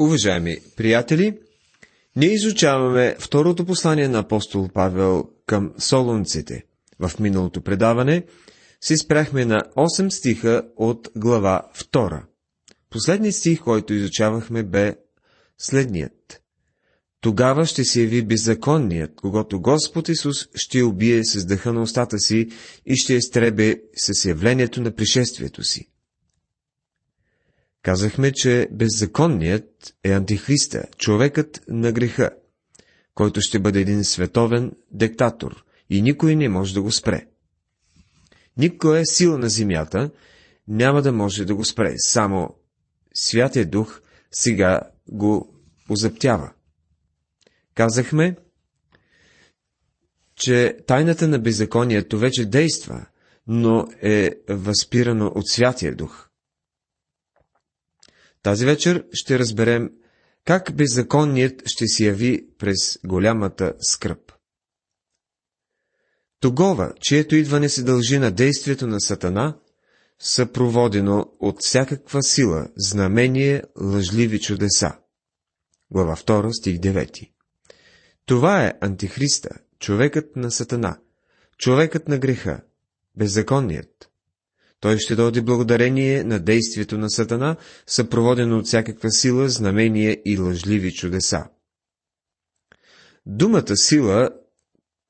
Уважаеми приятели, ние изучаваме второто послание на апостол Павел към Солунците. В миналото предаване се спряхме на 8 стиха от глава 2. Последният стих, който изучавахме, бе следният. Тогава ще се яви беззаконният, когато Господ Исус ще убие с дъха на устата си и ще изтребе с явлението на пришествието си. Казахме, че беззаконният е Антихриста, човекът на греха, който ще бъде един световен диктатор и никой не може да го спре. Никоя сила на земята няма да може да го спре, само Святия Дух сега го озаптява. Казахме, че тайната на беззаконието вече действа, но е възпирано от Святия Дух. Тази вечер ще разберем как беззаконният ще се яви през голямата скръб. Тогова, чието идване се дължи на действието на Сатана, съпроводено от всякаква сила, знамение, лъжливи чудеса. Глава 2, стих 9. Това е Антихриста, човекът на Сатана, човекът на греха, беззаконният. Той ще дойде благодарение на действието на Сатана, съпроводено от всякаква сила, знамение и лъжливи чудеса. Думата сила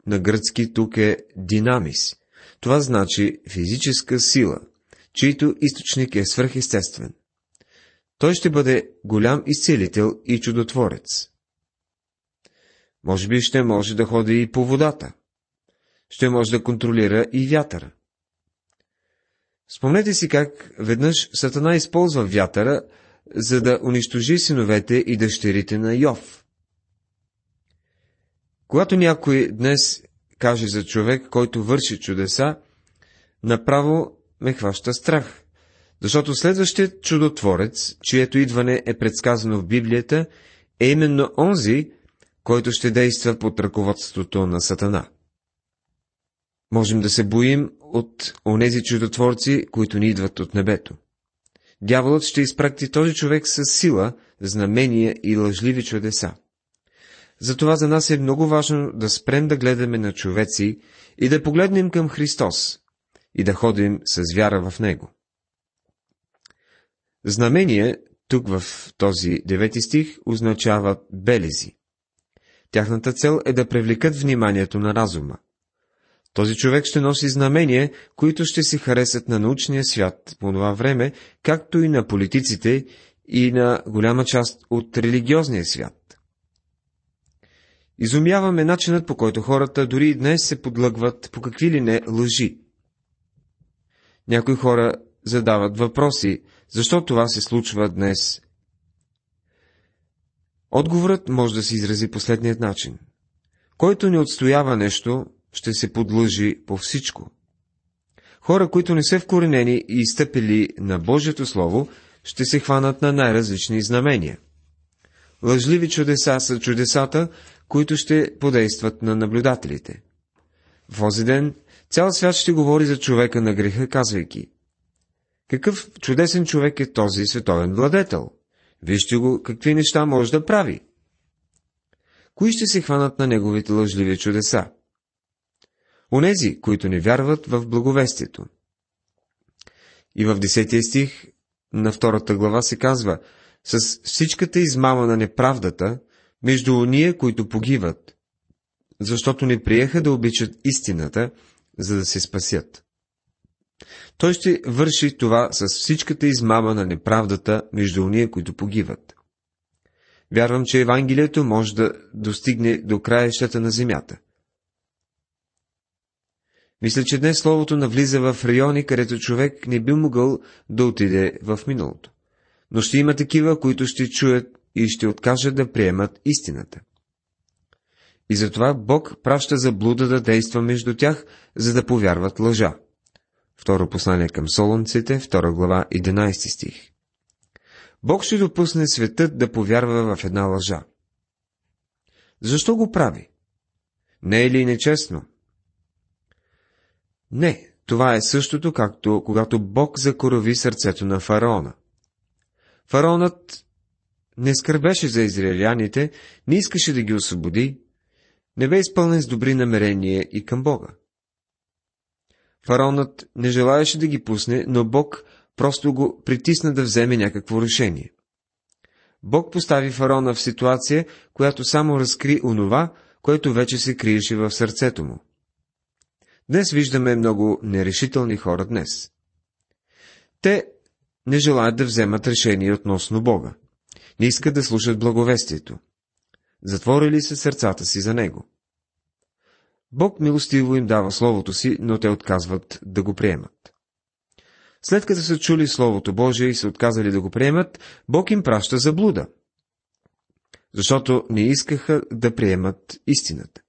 на гръцки тук е динамис. Това значи физическа сила, чийто източник е свръхестествен. Той ще бъде голям изцелител и чудотворец. Може би ще може да ходи и по водата. Ще може да контролира и вятъра. Спомнете си как веднъж Сатана използва вятъра, за да унищожи синовете и дъщерите на Йов. Когато някой днес каже за човек, който върши чудеса, направо ме хваща страх, защото следващият чудотворец, чието идване е предсказано в Библията, е именно онзи, който ще действа под ръководството на Сатана. Можем да се боим от онези чудотворци, които ни идват от небето. Дяволът ще изпрати този човек с сила, знамения и лъжливи чудеса. Затова за нас е много важно да спрем да гледаме на човеци и да погледнем към Христос и да ходим с вяра в Него. Знамение, тук в този 9 стих, означават белези. Тяхната цел е да привлекат вниманието на разума. Този човек ще носи знамения, които ще се харесат на научния свят по това време, както и на политиците и на голяма част от религиозния свят. Изумяваме начинът, по който хората дори и днес се подлъгват по какви ли не лъжи. Някои хора задават въпроси, защо това се случва днес. Отговорът може да се изрази последният начин. Който не отстоява нещо, ще се подлъжи по всичко. Хора, които не са вкоренени и изстъпили на Божието Слово, ще се хванат на най-различни знамения. Лъжливи чудеса са чудесата, които ще подействат на наблюдателите. В този ден цял свят ще говори за човека на греха, казвайки: какъв чудесен човек е този световен владетел? Вижте го, какви неща може да прави. Кои ще се хванат на неговите лъжливи чудеса? Онези, които не вярват в благовестието. И в 10 стих на 2 глава се казва: с всичката измама на неправдата между ония, които погиват, защото не приеха да обичат истината, за да се спасят. Той ще върши това с всичката измама на неправдата между ония, които погиват. Вярвам, че Евангелието може да достигне до краищата на земята. Мисля, че днес Словото навлиза в райони, където човек не би могъл да отиде в миналото. Но ще има такива, които ще чуят и ще откажат да приемат истината. И затова Бог праща заблуда да действа между тях, за да повярват лъжа. Второ послание към Солунците, 2 глава, 11 стих. Бог ще допусне светът да повярва в една лъжа. Защо го прави? Не е ли нечестно? Не, това е същото, както когато Бог закорови сърцето на фараона. Фараонът не скърбеше за израеляните, не искаше да ги освободи, не бе изпълнен с добри намерения и към Бога. Фараонът не желаеше да ги пусне, но Бог просто го притисна да вземе някакво решение. Бог постави фараона в ситуация, която само разкри онова, което вече се криеше в сърцето му. Днес виждаме много нерешителни хора днес. Те не желаят да вземат решение относно Бога. Не искат да слушат благовестието. Затворили се сърцата си за него. Бог милостиво им дава Словото си, но те отказват да го приемат. След като са чули Словото Божие и са отказали да го приемат, Бог им праща заблуда, защото не искаха да приемат истината.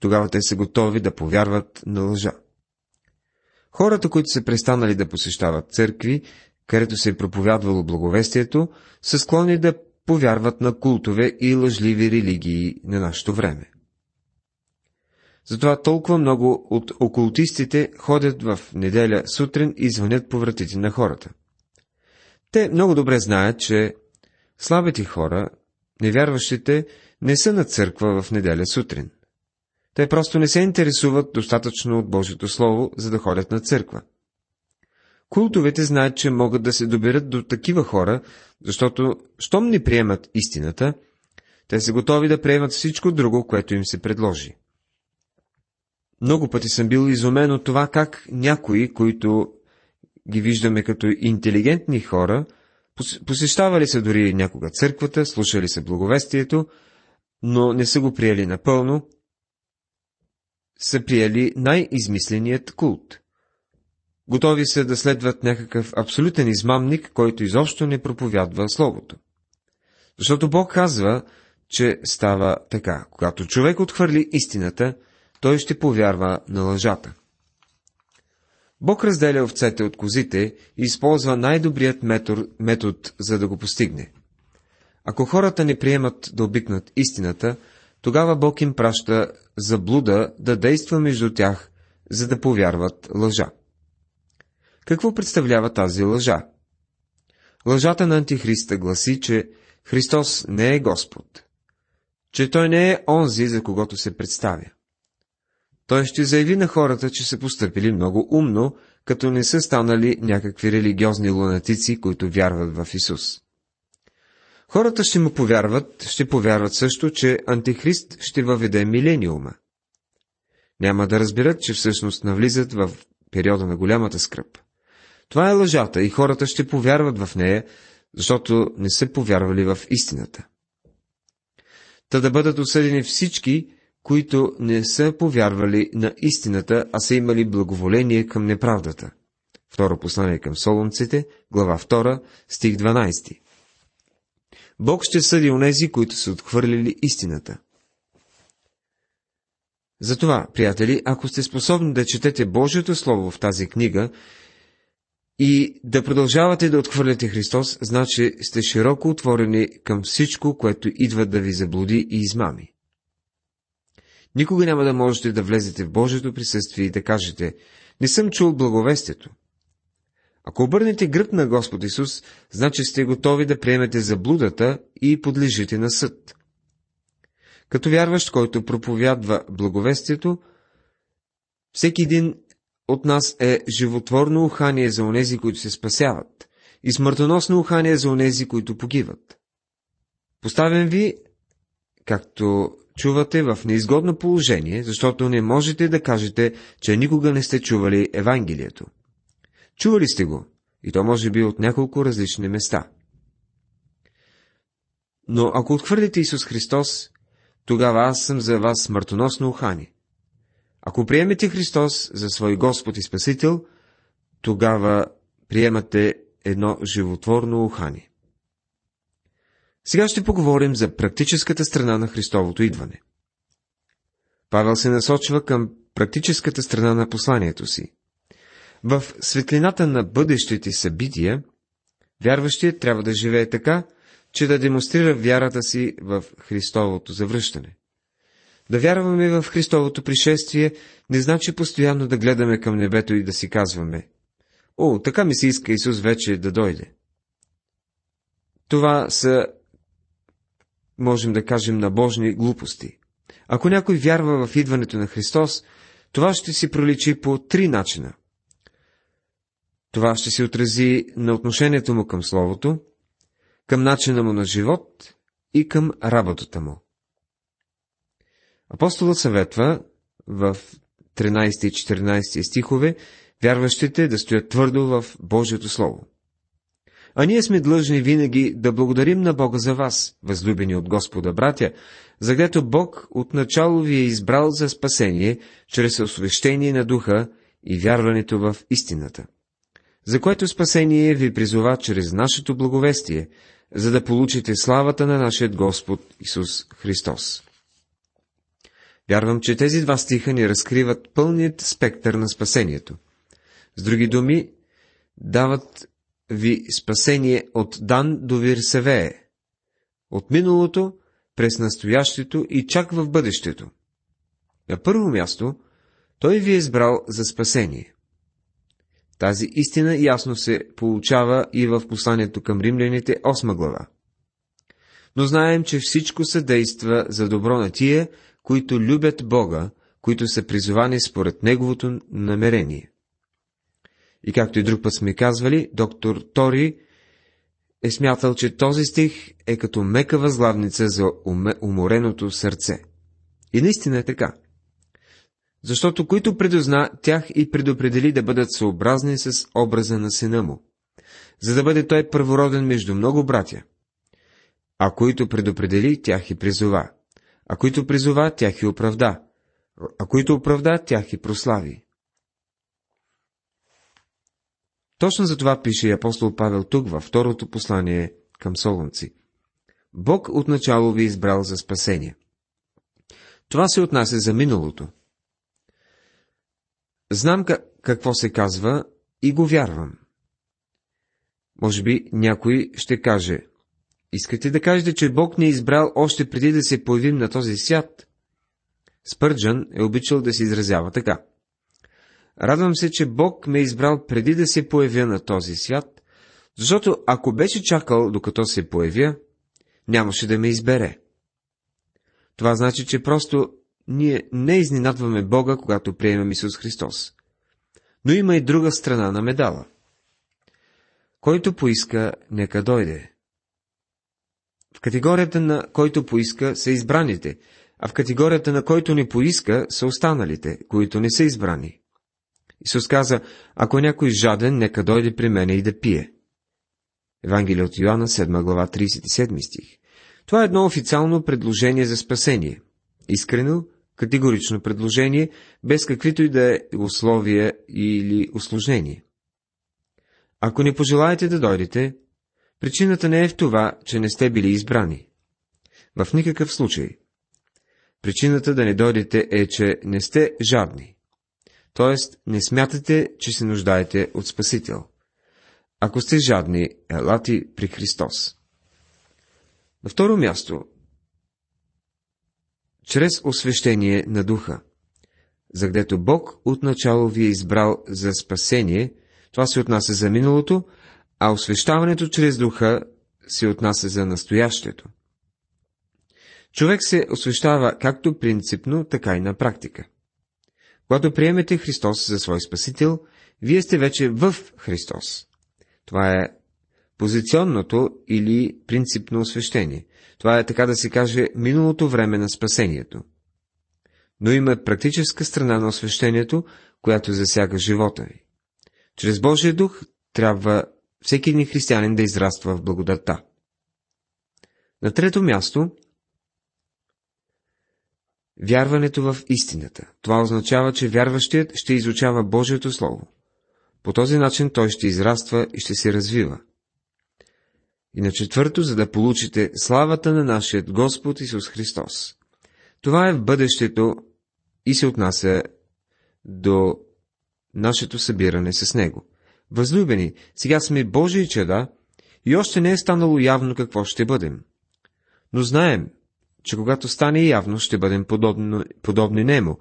Тогава те са готови да повярват на лъжа. Хората, които са престанали да посещават църкви, където се е проповядвало благовестието, са склонни да повярват на култове и лъжливи религии на нашето време. Затова толкова много от окултистите ходят в неделя сутрин и звънят по вратите на хората. Те много добре знаят, че слабите хора, невярващите, не са на църква в неделя сутрин. Те просто не се интересуват достатъчно от Божието Слово, за да ходят на църква. Култовете знаят, че могат да се доберат до такива хора, защото, щом не приемат истината, те са готови да приемат всичко друго, което им се предложи. Много пъти съм бил изумен от това, как някои, които ги виждаме като интелигентни хора, посещавали са дори някога църквата, слушали са благовестието, но не са го приели напълно, са приели най-измисленият култ. Готови са да следват някакъв абсолютен измамник, който изобщо не проповядва Словото. Защото Бог казва, че става така. Когато човек отхвърли истината, той ще повярва на лъжата. Бог разделя овцете от козите и използва най-добрият метод, за да го постигне. Ако хората не приемат да обикнат истината, тогава Бог им праща заблуда да действа между тях, за да повярват лъжа. Какво представлява тази лъжа? Лъжата на Антихриста гласи, че Христос не е Господ, че Той не е онзи, за когото се представя. Той ще заяви на хората, че са постъпили много умно, като не са станали някакви религиозни лунатици, които вярват в Исус. Хората ще му повярват, ще повярват също, че Антихрист ще въведе милениума. Няма да разберат, че всъщност навлизат в периода на голямата скръб. Това е лъжата и хората ще повярват в нея, защото не са повярвали в истината. Та да бъдат осъдени всички, които не са повярвали на истината, а са имали благоволение към неправдата. Второ послание към Солунците, глава 2, стих 12. Бог ще съди онези, които са отхвърлили истината. Затова, приятели, ако сте способни да четете Божието Слово в тази книга и да продължавате да отхвърляте Христос, значи сте широко отворени към всичко, което идва да ви заблуди и измами. Никога няма да можете да влезете в Божието присъствие и да кажете: не съм чул благовестието. Ако обърнете гръб на Господ Исус, значи сте готови да приемете заблудата и подлежите на съд. Като вярващ, който проповядва благовестието, всеки един от нас е животворно ухание за онези, които се спасяват, и смъртоносно ухание за онези, които погиват. Поставям ви, както чувате, в неизгодно положение, защото не можете да кажете, че никога не сте чували Евангелието. Чували сте го, и то може би от няколко различни места. Но ако отхвърлите Исус Христос, тогава аз съм за вас смъртоносно ухани. Ако приемете Христос за свой Господ и Спасител, тогава приемате едно животворно ухани. Сега ще поговорим за практическата страна на Христовото идване. Павел се насочва към практическата страна на посланието си. В светлината на бъдещите събития, вярващият трябва да живее така, че да демонстрира вярата си в Христовото завръщане. Да вярваме в Христовото пришествие не значи постоянно да гледаме към небето и да си казваме: о, така ми се иска Исус вече да дойде. Това са можем да кажем набожни глупости. Ако някой вярва в идването на Христос, това ще си проличи по три начина. Това ще се отрази на отношението му към Словото, към начина му на живот и към работата му. Апостолът съветва в 13 и 14 стихове вярващите да стоят твърдо в Божието Слово. А ние сме длъжни винаги да благодарим на Бога за вас, възлюбени от Господа братя, загдето Бог отначало ви е избрал за спасение, чрез освещение на духа и вярването в истината, за което спасение ви призова чрез нашето благовестие, за да получите славата на нашия Господ Исус Христос. Вярвам, че тези два стиха ни разкриват пълният спектър на спасението. С други думи, дават ви спасение от Дан до Вирсевее, от миналото, през настоящето и чак в бъдещето. На първо място, Той ви е избрал за спасение. Тази истина ясно се получава и в посланието към римляните, 8 глава. Но знаем, че всичко съдейства за добро на тия, които любят Бога, които са призовани според Неговото намерение. И както и друг път сме казвали, доктор Тори е смятал, че този стих е като мека възглавница за умореното сърце. И наистина е така. Защото който предузна тях и предопредели да бъдат съобразни с образа на сина му, за да бъде той първороден между много братя. А които предопредели, тях и призова. А които призова, тях и оправда. А които оправда, тях и прослави. Точно за това пише и апостол Павел тук във второто послание към Солунци. Бог отначало ви избрал за спасение. Това се отнася за миналото. Знам какво се казва и го вярвам. Може би някой ще каже: искате да кажете, че Бог ни е избрал още преди да се появим на този свят? Спърджан е обичал да се изразява така: радвам се, че Бог ме е избрал преди да се появя на този свят, защото ако беше чакал докато се появя, нямаше да ме избере. Това значи, че просто ние не изненадваме Бога, когато приемем Исус Христос. Но има и друга страна на медала. Който поиска, нека дойде. В категорията на който поиска са избраните, а в категорията на който не поиска са останалите, които не са избрани. Исус каза: ако някой жаден, нека дойде при мене и да пие. Евангелие от Йоанна, 7 глава, 37 стих. Това е едно официално предложение за спасение. Искрено, категорично предложение, без каквито и да е условия или усложнение. Ако не пожелаете да дойдете, причината не е в това, че не сте били избрани. В никакъв случай. Причината да не дойдете е, че не сте жадни. Тоест, не смятате, че се нуждаете от Спасител. Ако сте жадни, елати при Христос. На второ място, чрез освещение на духа, загдето Бог отначало ви е избрал за спасение, това се отнася за миналото, а освещаването чрез духа се отнася за настоящето. Човек се освещава както принципно, така и на практика. Когато приемете Христос за свой Спасител, вие сте вече в Христос. Това е позиционното или принципно освещение. Това е, така да се каже, миналото време на спасението. Но има практическа страна на освещението, която засяга живота ви. Чрез Божия дух трябва всеки един християнин да израства в благодатта. На трето място, вярването в истината. Това означава, че вярващият ще изучава Божието Слово. По този начин той ще израства и ще се развива. И на четвърто, за да получите славата на нашия Господ Исус Христос. Това е в бъдещето и се отнася до нашето събиране с Него. Възлюбени, сега сме Божии чада и още не е станало явно какво ще бъдем. Но знаем, че когато стане явно, ще бъдем подобни Нему,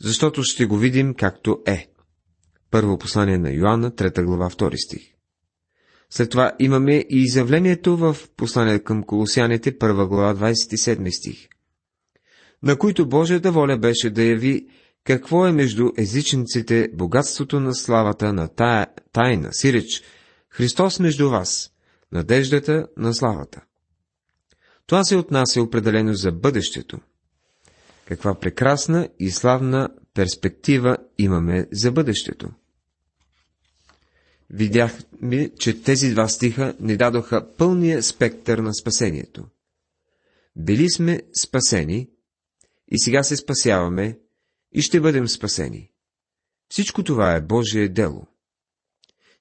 защото ще го видим както е. Първо послание на Йоанна, 3 глава, 2 стих. След това имаме и изявлението в послание към Колосяните, 1 глава, 27 стих, на които Божията воля беше да яви какво е между езичниците богатството на славата на тая тайна, сиреч Христос между вас, надеждата на славата. Това се отнася определено за бъдещето. Каква прекрасна и славна перспектива имаме за бъдещето. Видяхме, че тези два стиха ни дадоха пълния спектър на спасението. Били сме спасени и сега се спасяваме и ще бъдем спасени. Всичко това е Божие дело.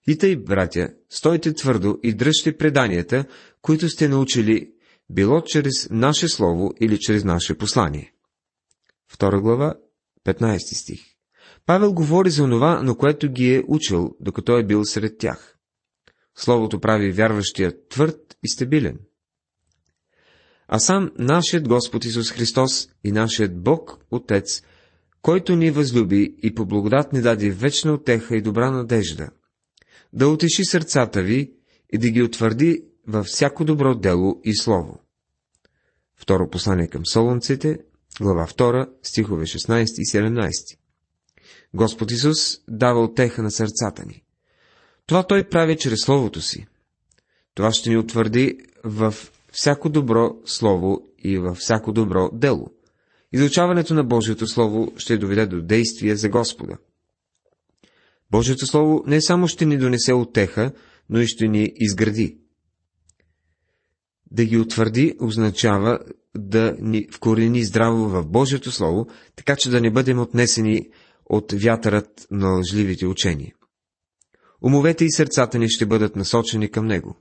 И тъй, братя, стойте твърдо и дръжте преданията, които сте научили, било чрез наше слово или чрез наше послание. 2 глава, 15 стих. Павел говори за онова, на което ги е учил, докато е бил сред тях. Словото прави вярващия твърд и стабилен. А сам нашият Господ Исус Христос и нашият Бог Отец, който ни възлюби и по благодат ни даде вечна утеха и добра надежда, да утеши сърцата ви и да ги утвърди във всяко добро дело и слово. Второ послание към Солунците, глава 2, стихове 16 и 17. Господ Исус дава утеха на сърцата ни. Това Той прави чрез Словото Си. Това ще ни утвърди във всяко добро Слово и във всяко добро дело. Изучаването на Божието Слово ще доведе до действия за Господа. Божието Слово не само ще ни донесе утеха, но и ще ни изгради. Да ги утвърди означава да ни вкорени здраво в Божието Слово, така че да не бъдем отнесени от вятърът на лъжливите учения. Умовете и сърцата ни ще бъдат насочени към него.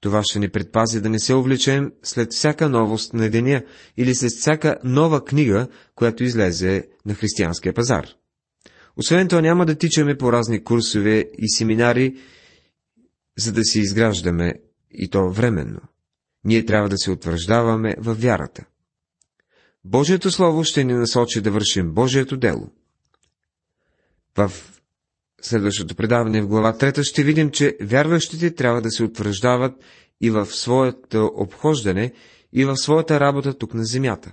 Това ще ни предпази да не се увлечем след всяка новост на деня или след всяка нова книга, която излезе на християнския пазар. Освен това няма да тичаме по разни курсове и семинари, за да се изграждаме, и то временно. Ние трябва да се утвърждаваме във вярата. Божието Слово ще ни насочи да вършим Божието дело. В следващото предаване в глава 3 ще видим, че вярващите трябва да се утвърждават и в своето обхождане, и в своята работа тук на земята.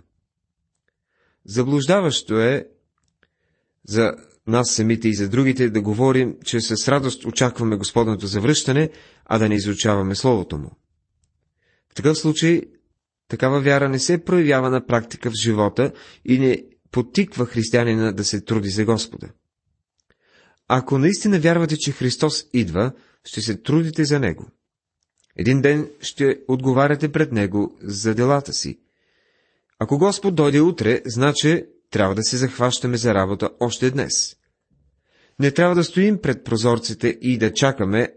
Заблуждаващо е за нас самите и за другите да говорим, че с радост очакваме Господното завръщане, а да не изучаваме Словото му. В такъв случай, такава вяра не се проявява на практика в живота и не подтиква християнина да се труди за Господа. Ако наистина вярвате, че Христос идва, ще се трудите за Него. Един ден ще отговаряте пред Него за делата си. Ако Господ дойде утре, значи трябва да се захващаме за работа още днес. Не трябва да стоим пред прозорците и да чакаме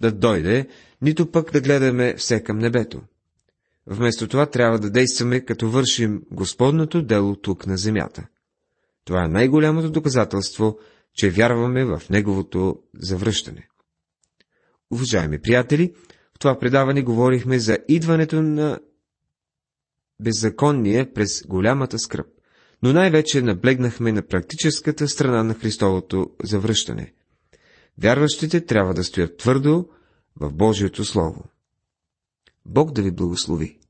да дойде, нито пък да гледаме все към небето. Вместо това трябва да действаме, като вършим Господното дело тук на земята. Това е най-голямото доказателство, че вярваме в Неговото завръщане. Уважаеми приятели, в това предаване говорихме за идването на беззаконния през голямата скръб, но най-вече наблегнахме на практическата страна на Христовото завръщане. Вярващите трябва да стоят твърдо в Божието Слово. Бог да ви благослови!